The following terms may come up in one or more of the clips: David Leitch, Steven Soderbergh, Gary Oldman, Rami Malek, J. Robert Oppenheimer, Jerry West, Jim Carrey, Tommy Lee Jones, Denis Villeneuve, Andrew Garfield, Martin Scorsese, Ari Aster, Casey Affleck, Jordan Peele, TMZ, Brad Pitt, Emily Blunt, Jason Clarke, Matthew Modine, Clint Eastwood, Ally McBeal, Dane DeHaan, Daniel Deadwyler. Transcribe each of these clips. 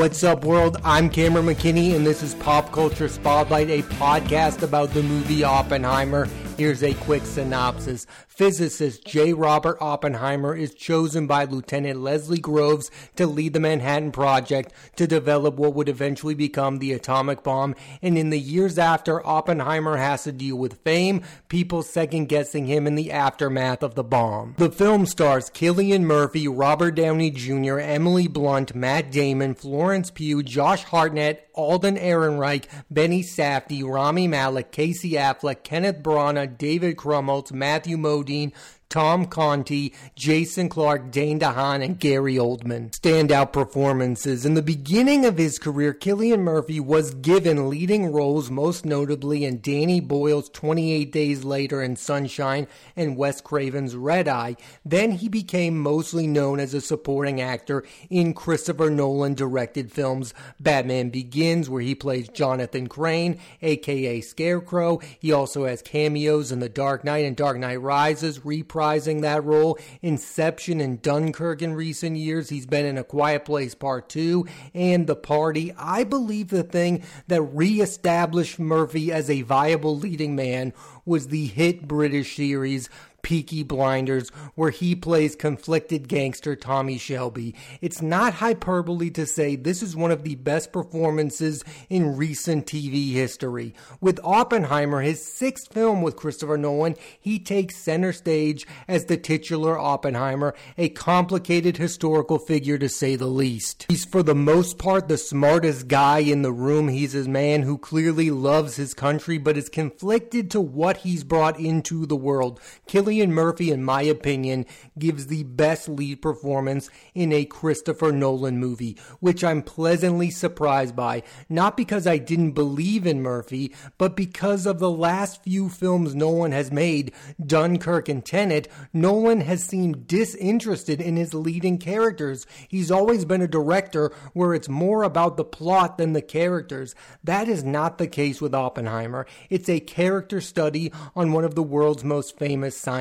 What's up, world? I'm Cameron McKinney, and this is Pop Culture Spotlight, a podcast about the movie Oppenheimer. Here's a quick synopsis. Physicist J. Robert Oppenheimer is chosen by Lieutenant Leslie Groves to lead the Manhattan Project to develop what would eventually become the atomic bomb. And in the years after, Oppenheimer has to deal with fame, people second-guessing him in the aftermath of the bomb. The film stars Cillian Murphy, Robert Downey Jr., Emily Blunt, Matt Damon, Florence Pugh, Josh Hartnett, Alden Ehrenreich, Benny Safdie, Rami Malek, Casey Affleck, Kenneth Branagh, David Krumholtz, Matthew Modine, Tom Conti, Jason Clarke, Dane DeHaan, and Gary Oldman. Standout performances. In the beginning of his career, Cillian Murphy was given leading roles, most notably in Danny Boyle's 28 Days Later and Sunshine and Wes Craven's Red Eye. Then he became mostly known as a supporting actor in Christopher Nolan-directed films Batman Begins, where he plays Jonathan Crane, a.k.a. Scarecrow. He also has cameos in The Dark Knight and Dark Knight Rises, reprising that role, Inception and Dunkirk in recent years. He's been in A Quiet Place Part 2 and The Party. I believe the thing that reestablished Murphy as a viable leading man was the hit British series Peaky Blinders, where he plays conflicted gangster Tommy Shelby. It's not hyperbole to say this is one of the best performances in recent TV history. With Oppenheimer, his sixth film with Christopher Nolan, he takes center stage as the titular Oppenheimer, a complicated historical figure to say the least. He's for the most part the smartest guy in the room. He's a man who clearly loves his country, but is conflicted to what he's brought into the world. Cillian Murphy, in my opinion, gives the best lead performance in a Christopher Nolan movie, which I'm pleasantly surprised by, not because I didn't believe in Murphy, but because of the last few films Nolan has made, Dunkirk and Tenet. Nolan has seemed disinterested in his leading characters. He's always been a director where it's more about the plot than the characters. That is not the case with Oppenheimer. It's a character study on one of the world's most famous scientist.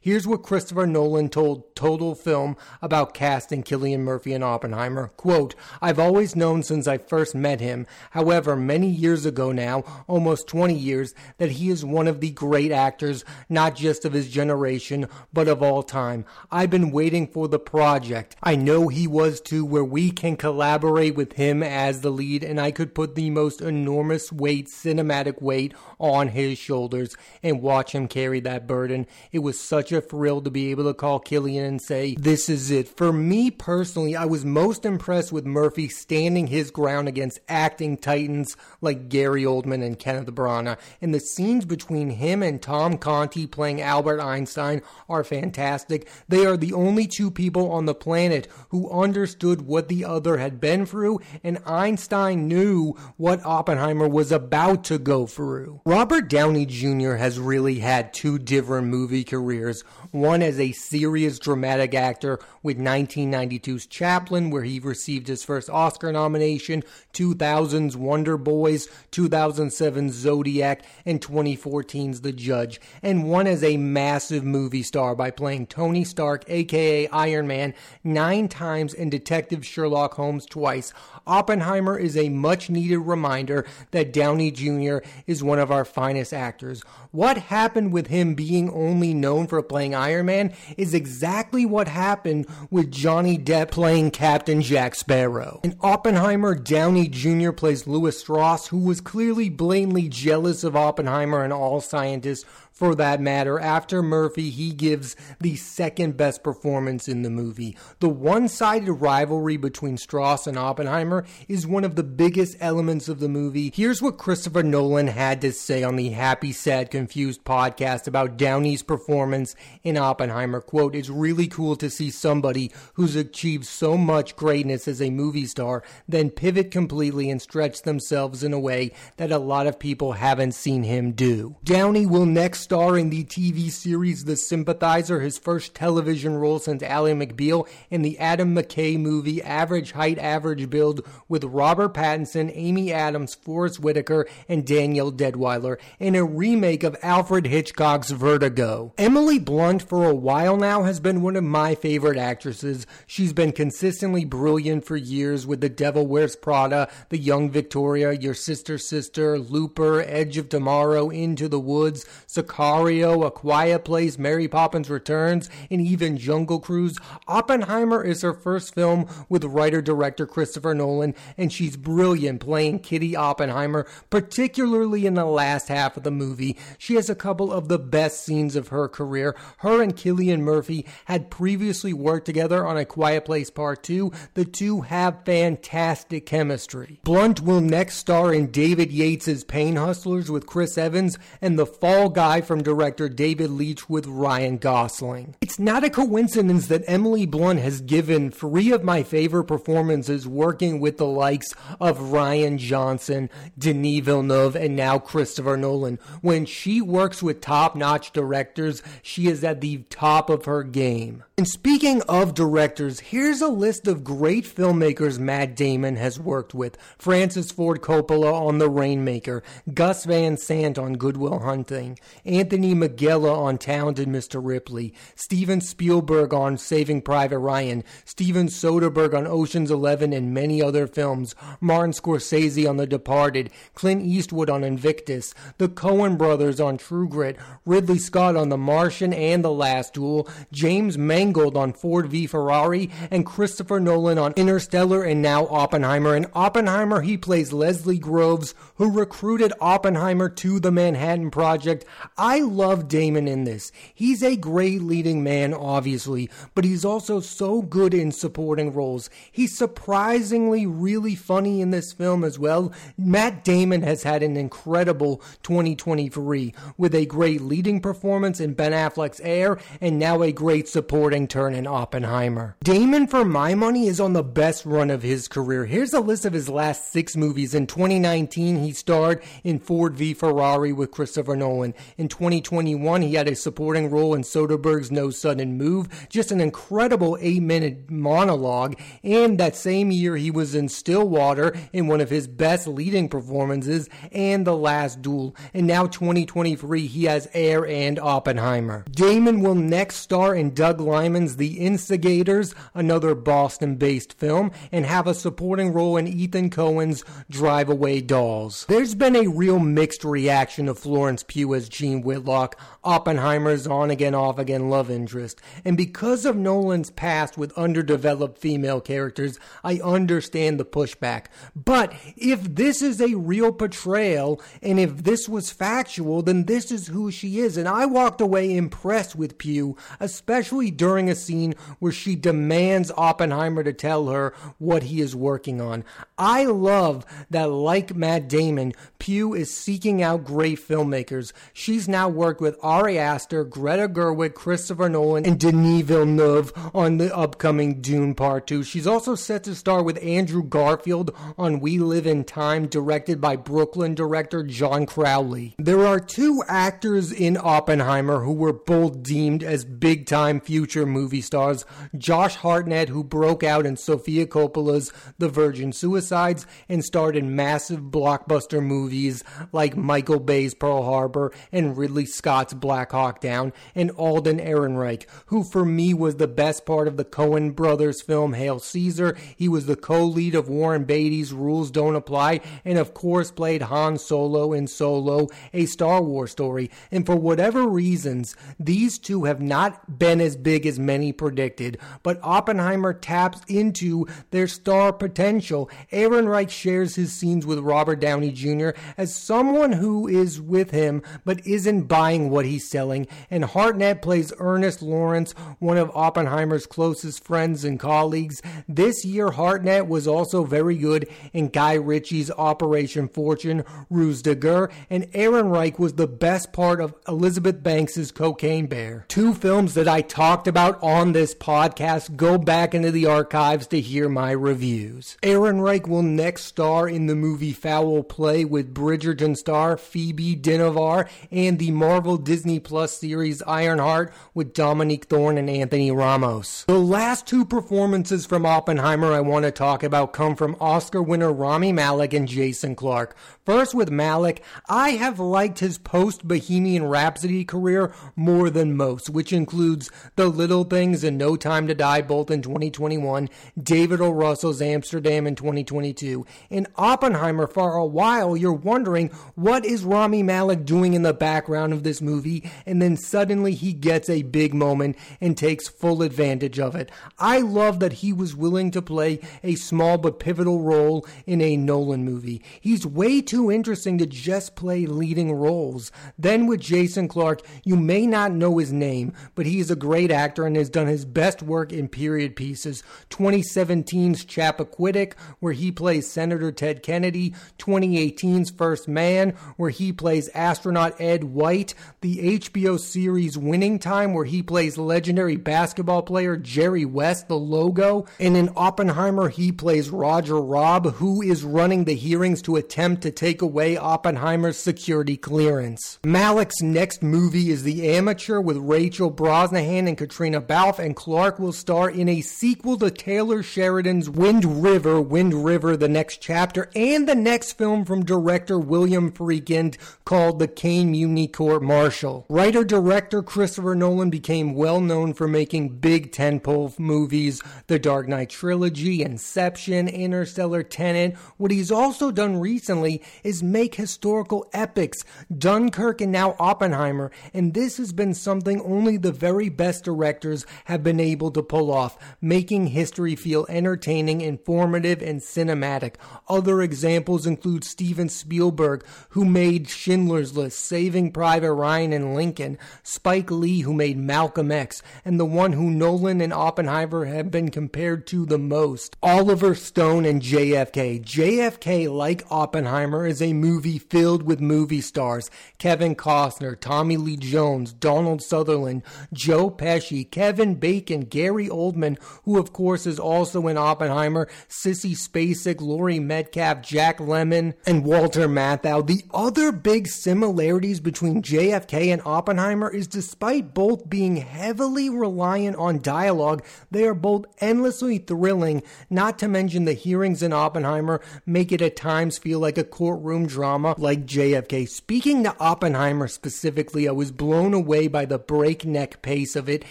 Here's what Christopher Nolan told Total Film about casting Cillian Murphy and Oppenheimer. Quote, "I've always known since I first met him, however many years ago now, almost 20 years, that he is one of the great actors, not just of his generation, but of all time. I've been waiting for the project. I know he was too, where we can collaborate with him as the lead, and I could put the most enormous weight, cinematic weight, on his shoulders and watch him carry that burden. It was such a thrill to be able to call Cillian and say, this is it." For me personally, I was most impressed with Murphy standing his ground against acting titans like Gary Oldman and Kenneth Branagh. And the scenes between him and Tom Conti playing Albert Einstein are fantastic. They are the only two people on the planet who understood what the other had been through, and Einstein knew what Oppenheimer was about to go through. Robert Downey Jr. has really had two different movie careers, one as a serious dramatic actor with 1992's Chaplin, where he received his first Oscar nomination, 2000's Wonder Boys, 2007's Zodiac, and 2014's The Judge, and one as a massive movie star by playing Tony Stark, aka Iron Man, 9 times and Detective Sherlock Holmes twice. Oppenheimer is a much needed reminder that Downey Jr. is one of our finest actors. What happened with him being only known for playing Iron Man is exactly what happened with Johnny Depp playing Captain Jack Sparrow. In Oppenheimer, Downey Jr. plays Lewis Strauss, who was clearly blatantly jealous of Oppenheimer and all scientists for that matter. After Murphy, he gives the second best performance in the movie. The one-sided rivalry between Strauss and Oppenheimer is one of the biggest elements of the movie. Here's what Christopher Nolan had to say on the Happy Sad Confused podcast about Downey's performance in Oppenheimer. Quote, "It's really cool to see somebody who's achieved so much greatness as a movie star then pivot completely and stretch themselves in a way that a lot of people haven't seen him do." Downey will next star in the TV series The Sympathizer, his first television role since Ally McBeal, and the Adam McKay movie Average Height, Average Build with Robert Pattinson, Amy Adams, Forest Whitaker, and Daniel Deadwyler, and a remake of Alfred Hitchcock's Vertigo. Emily Blunt, for a while now, has been one of my favorite actresses. She's been consistently brilliant for years with The Devil Wears Prada, The Young Victoria, Your Sister's Sister, Looper, Edge of Tomorrow, Into the Woods, Sicario, A Quiet Place, Mary Poppins Returns, and even Jungle Cruise. Oppenheimer is her first film with writer-director Christopher Nolan, and she's brilliant playing Kitty Oppenheimer, particularly in the last half of the movie. She has a couple of the best scenes of her career. Her and Cillian Murphy had previously worked together on A Quiet Place Part 2. The two have fantastic chemistry. Blunt will next star in David Yates' Pain Hustlers with Chris Evans and The Fall Guy from director David Leitch with Ryan Gosling. It's not a coincidence that Emily Blunt has given three of my favorite performances working with the likes of Ryan Johnson, Denis Villeneuve, and now Christopher Nolan. When she works with top-notch directors, she is at the top of her game. And speaking of directors, here's a list of great filmmakers Matt Damon has worked with. Francis Ford Coppola on The Rainmaker, Gus Van Sant on Good Will Hunting, Anthony Minghella on Talented Mr. Ripley, Steven Spielberg on Saving Private Ryan, Steven Soderbergh on Ocean's 11 and many other films, Martin Scorsese on The Departed, Clint Eastwood on Invictus, the Coen Brothers on True Grit, Ridley Scott on The Martian and The Last Duel, James Mangold on Ford v Ferrari, and Christopher Nolan on Interstellar and now Oppenheimer. In Oppenheimer, he plays Leslie Groves, who recruited Oppenheimer to the Manhattan Project. I love Damon in this. He's a great leading man, obviously, but he's also so good in supporting roles. He's surprisingly really funny in this film as well. Matt Damon has had an incredible 2023 with a great leading performance in Ben Affleck's Air and now a great supporting turn in Oppenheimer. Damon, for my money, is on the best run of his career. Here's a list of his last 6 movies. In 2019, he starred in Ford v Ferrari with Christopher Nolan. In 2021, he had a supporting role in Soderbergh's No Sudden Move, just an incredible 8-minute monologue. And that same year, he was in Stillwater in one of his best leading performances and The Last Duel. And now 2023, he has Air and Oppenheimer. Damon will next star in Doug Liman's The Instigators, another Boston-based film, and have a supporting role in Ethan Coen's Drive Away Dolls. There's been a real mixed reaction of Florence Pugh as Jean Whitlock, Oppenheimer's on-again, off-again love interest. And because of Nolan's past with underdeveloped female characters, I understand the pushback. But if this is a real portrayal, and if this was factual, then this is who she is. And I walked away impressed with Pugh, especially during a scene where she demands Oppenheimer to tell her what he is working on. I love that, like Matt Damon, Pugh is seeking out great filmmakers. She's now worked with Ari Aster, Greta Gerwig, Christopher Nolan, and Denis Villeneuve on the upcoming Dune Part 2. She's also set to star with Andrew Garfield on We Live in Time, directed by Brooklyn director John Crowley. There are 2 actors in Oppenheimer who were both deemed as big-time future movie stars. Josh Hartnett, who broke out in Sofia Coppola's The Virgin Suicides and starred in massive blockbuster movies like Michael Bay's Pearl Harbor and Ridley Scott's Black Hawk Down, and Alden Ehrenreich, who for me was the best part of the Coen Brothers film Hail Caesar. He was the co-lead of Warren Beatty's Rules Don't Apply, and of course played Han Solo in Solo, A Star Wars Story. And for whatever reasons, these two have not been as big as many predicted, but Oppenheimer taps into their star potential. Ehrenreich shares his scenes with Robert Downey Jr. as someone who is with him but isn't buying what he's selling, and Hartnett plays Ernest Lawrence, one of Oppenheimer's closest friends and colleagues. This year, Hartnett was also very good in Guy Ritchie's Operation Fortune, Ruse de Guerre, and Ehrenreich was the best part of Elizabeth Banks' Cocaine Bear. 2 films that I talked about on this podcast. Go back into the archives to hear my reviews. Ehrenreich will next star in the movie Foul Play with Bridgerton star Phoebe Dinovar and and the Marvel Disney Plus series Ironheart with Dominic Thorne and Anthony Ramos. The last two performances from Oppenheimer I want to talk about come from Oscar winner Rami Malek and Jason Clarke. First with Malek, I have liked his post-Bohemian Rhapsody career more than most, which includes The Little Things and No Time to Die, both in 2021, David O. Russell's Amsterdam in 2022, and Oppenheimer. For a while, you're wondering, what is Rami Malek doing in the background of this movie? And then suddenly he gets a big moment and takes full advantage of it. I love that he was willing to play a small but pivotal role in a Nolan movie. He's way too interesting to just play leading roles. Then with Jason Clarke, you may not know his name, but he is a great actor and has done his best work in period pieces. 2017's Chappaquiddick, where he plays Senator Ted Kennedy, 2018's First Man, where he plays astronaut Ed White, the HBO series Winning Time, where he plays legendary basketball player Jerry West, the Logo, and in Oppenheimer, he plays Roger Robb, who is running the hearings to attempt to take away Oppenheimer's security clearance. Malek's next movie is The Amateur with Rachel Brosnahan and Katrina Balfe, and Clarke will star in a sequel to Taylor Sheridan's Wind River, The Next Chapter, and the next film from director William Friedkin called The Kane Mutiny Court Martial. Writer-director Christopher Nolan became well known for making big tentpole movies, The Dark Knight Trilogy, Inception, Interstellar, Tenet. What he's also done recently is make historical epics, Dunkirk and now Oppenheimer, and this has been something only the very best directors have been able to pull off, making history feel entertaining, informative, and cinematic. Other examples include Steven Spielberg, who made Schindler's List, Saving Private Ryan and Lincoln, Spike Lee, who made Malcolm X, and the one who Nolan and Oppenheimer have been compared to the most, Oliver Stone and JFK. JFK, like Oppenheimer, is a movie filled with movie stars. Kevin Costner, Tommy Lee Jones, Donald Sutherland, Joe Pesci, Kevin Bacon, Gary Oldman, who of course is also in Oppenheimer, Sissy Spacek, Laurie Metcalf, Jack Lemmon, and Walter Matthau. The other big similarities between JFK and Oppenheimer is despite both being heavily reliant on dialogue, they are both endlessly thrilling, not to mention the hearings in Oppenheimer make it at times feel like a courtroom drama like JFK. Speaking to Oppenheimer specifically, I was blown away by the breakneck pace of it.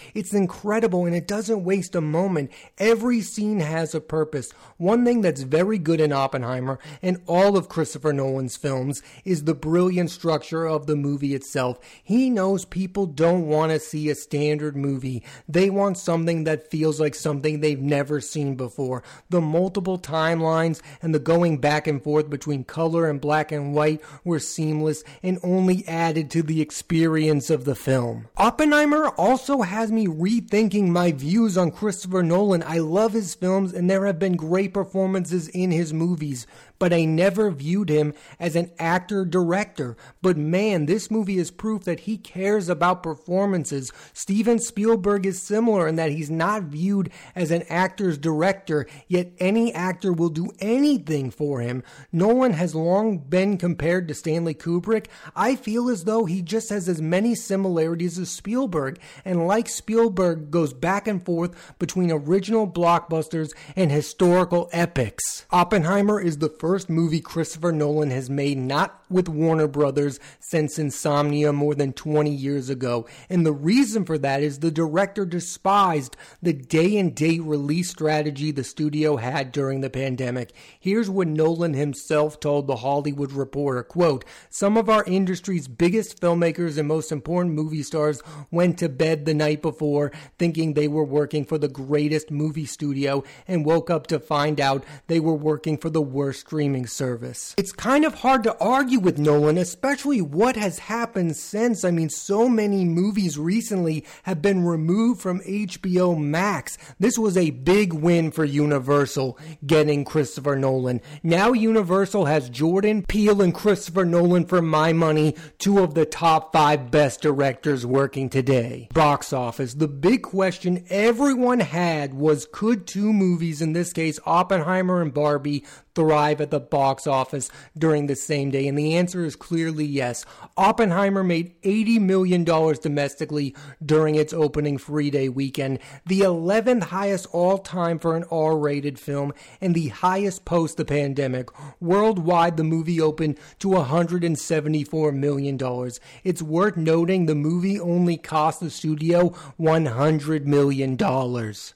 It's incredible and it doesn't waste a moment. Every scene has a purpose. One thing that's very good in Oppenheimer and all of Christopher Nolan's films is the brilliant structure of the movie itself. He knows people don't want to see a standard movie. They want something that feels like something they've never seen before. The multiple timelines and the going back and forth between color and black and white were seamless and only added to the experience of the film. Oppenheimer also has me rethinking my views on Christopher Nolan. I love his films and there have been great performances in his movies, but I never viewed him as an actor-director. But man, this movie is proof that he cares about performances. Steven Spielberg is similar in that he's not viewed as an actor's director, yet any actor will do anything for him. Nolan has long been compared to Stanley Kubrick. I feel as though he just has as many similarities as Spielberg, and like Spielberg, goes back and forth between original blockbusters and historical epics. Oppenheimer is the first movie Christopher Nolan has made not with Warner Brothers since Insomnia more than 20 years ago, and the reason for that is the director despised the day-and-date release strategy the studio had during the pandemic. Here's what Nolan himself told The Hollywood Reporter, quote, "Some of our industry's biggest filmmakers and most important movie stars went to bed the night before thinking they were working for the greatest movie studio and woke up to find out they were working for the worst streaming service." It's kind of hard to argue with Nolan, especially what has happened since. I mean, so many movies recently have been removed from HBO Max. This was a big win for Universal getting Christopher Nolan. Now Universal has Jordan Peele and Christopher Nolan, for my money, two of the top 5 best directors working today. Box office. The big question everyone had was, could two movies, in this case Oppenheimer and Barbie, thrive at the box office during the same day? And the the answer is clearly yes. Oppenheimer made $80 million domestically during its opening three-day weekend, the 11th highest all-time for an R-rated film, and the highest post the pandemic. Worldwide, the movie opened to $174 million. It's worth noting the movie only cost the studio $100 million.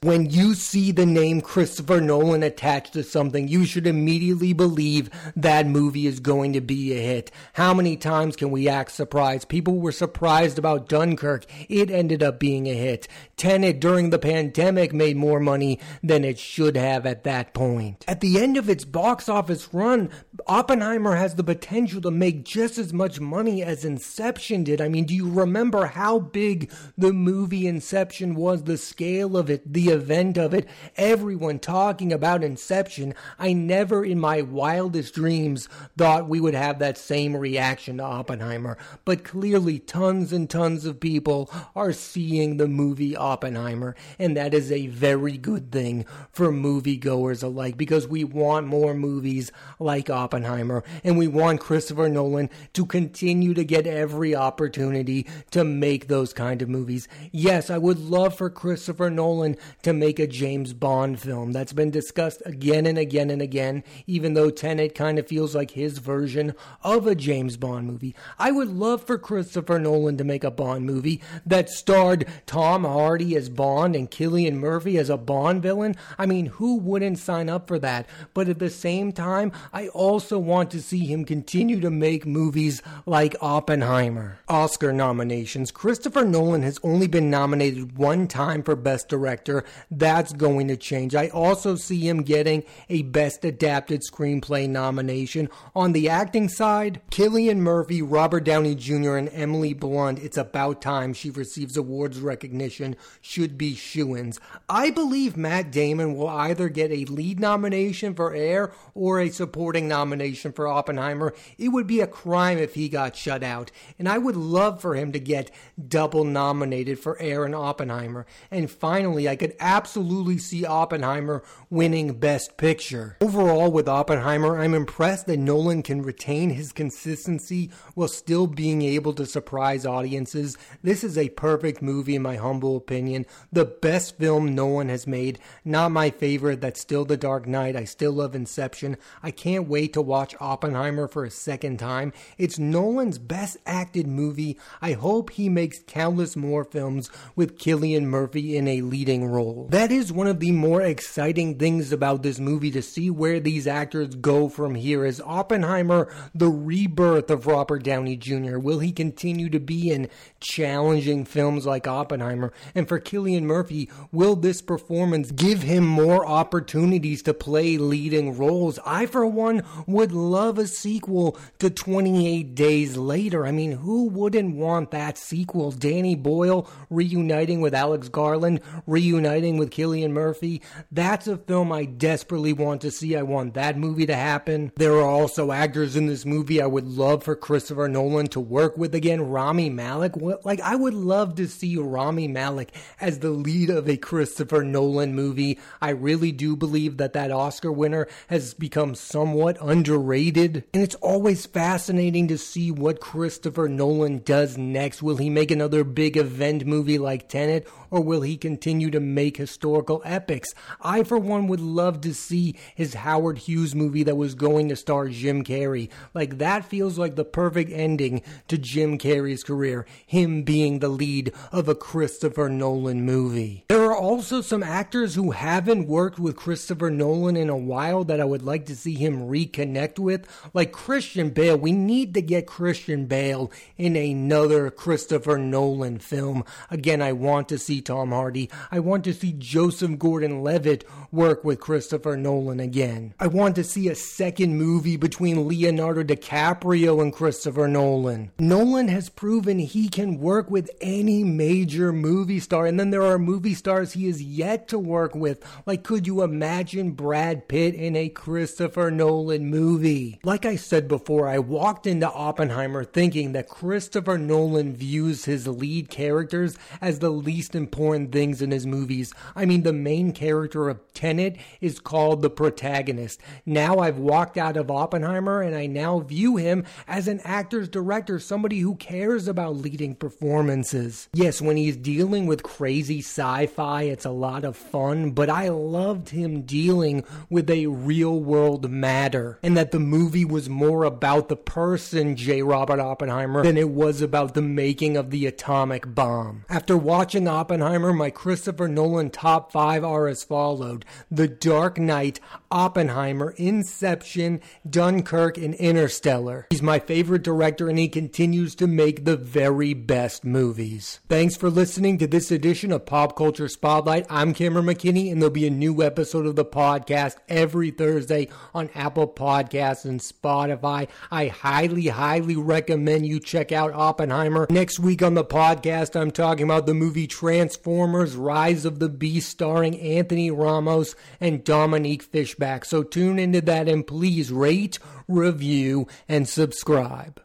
When you see the name Christopher Nolan attached to something, you should immediately believe that movie is going to be a hit. How many times can we act surprised? People were surprised about Dunkirk. It ended up being a hit. Tenet during the pandemic made more money than it should have at that point. At the end of its box office run, Oppenheimer has the potential to make just as much money as Inception did. I mean, do you remember how big the movie Inception was? The scale of it, the event of it, everyone talking about Inception. I never in my wildest dreams thought we would have that same reaction to Oppenheimer, but clearly tons and tons of people are seeing the movie Oppenheimer, and that is a very good thing for moviegoers alike, because we want more movies like Oppenheimer, and we want Christopher Nolan to continue to get every opportunity to make those kind of movies. Yes, I would love for Christopher Nolan to make a James Bond film. That's been discussed again and again and again, even though Tenet kind of feels like his version of a James Bond movie. I would love for Christopher Nolan to make a Bond movie that starred Tom Hardy as Bond and Cillian Murphy as a Bond villain. I mean, who wouldn't sign up for that? But at the same time, I also want to see him continue to make movies like Oppenheimer. Oscar nominations. Christopher Nolan has only been nominated one time for Best Director. That's going to change. I also see him getting a Best Adapted Screenplay nomination. On the acting side, Cillian Murphy, Robert Downey Jr., and Emily Blunt, it's about time she receives awards recognition, should be shoo-ins. I believe Matt Damon will either get a lead nomination for Air or a supporting nomination for Oppenheimer. It would be a crime if he got shut out, and I would love for him to get double nominated for Air and Oppenheimer. And finally, I could absolutely see Oppenheimer winning Best Picture. Overall, with Oppenheimer, I'm impressed that Nolan can retain his consistency while still being able to surprise audiences. This is a perfect movie, in my humble opinion. The best film Nolan has made. Not my favorite, that's still The Dark Knight. I still love Inception. I can't wait to watch Oppenheimer for a second time. It's Nolan's best acted movie. I hope he makes countless more films with Cillian Murphy in a leading role. That is one of the more exciting things about this movie, to see where these actors go from here. Is Oppenheimer the rebirth of Robert Downey Jr.? Will he continue to be in challenging films like Oppenheimer? And for Cillian Murphy, will this performance give him more opportunities to play leading roles? I, for one, would love a sequel to 28 Days Later. I mean, who wouldn't want that sequel? Danny Boyle reuniting with Alex Garland, reuniting with Cillian Murphy. That's a film I desperately want to see. I want that movie to happen. There are also actors in this movie I would love for Christopher Nolan to work with again. Rami Malek. Like, I would love to see Rami Malek as the lead of a Christopher Nolan movie. I really do believe that Oscar winner has become somewhat underrated, and it's always fascinating to see what Christopher Nolan does next. Will he make another big event movie like Tenet, or will he continue to make historical epics? I, for one, would love to see his Howard Hughes movie that was going to star Jim Carrey. Like, that feels like the perfect ending to Jim Carrey's career, him being the lead of a Christopher Nolan movie. There are also some actors who haven't worked with Christopher Nolan in a while that I would like to see him reconnect with, like Christian Bale. We need to get Christian Bale in another Christopher Nolan film. Again, I want to see Tom Hardy. I want to see Joseph Gordon-Levitt work with Christopher Nolan again. I want to see a second movie between Leonardo DiCaprio and Christopher Nolan. Nolan has proven he can work with any major movie star, and then there are movie stars stars he is yet to work with. Like, could you imagine Brad Pitt in a Christopher Nolan movie? Like I said before, I walked into Oppenheimer thinking that Christopher Nolan views his lead characters as the least important things in his movies. I mean, the main character of Tenet is called the protagonist. Now I've walked out of Oppenheimer and I now view him as an actor's director, somebody who cares about leading performances. Yes, when he's dealing with crazy sci-fi, it's a lot of fun, but I loved him dealing with a real-world matter, and that the movie was more about the person J. Robert Oppenheimer than it was about the making of the atomic bomb. After watching Oppenheimer, my Christopher Nolan top 5 are as followed: The Dark Knight, Oppenheimer, Inception, Dunkirk, and Interstellar. He's my favorite director, and he continues to make the very best movies. Thanks for listening to this edition of Pop Culture Spotlight. I'm Cameron McKinney, and there'll be a new episode of the podcast every Thursday on Apple Podcasts and Spotify. I highly recommend you check out Oppenheimer. Next week on the podcast, I'm talking about the movie Transformers: Rise of the Beast, starring Anthony Ramos and Dominique Fishback. So tune into that, and please rate, review, and subscribe.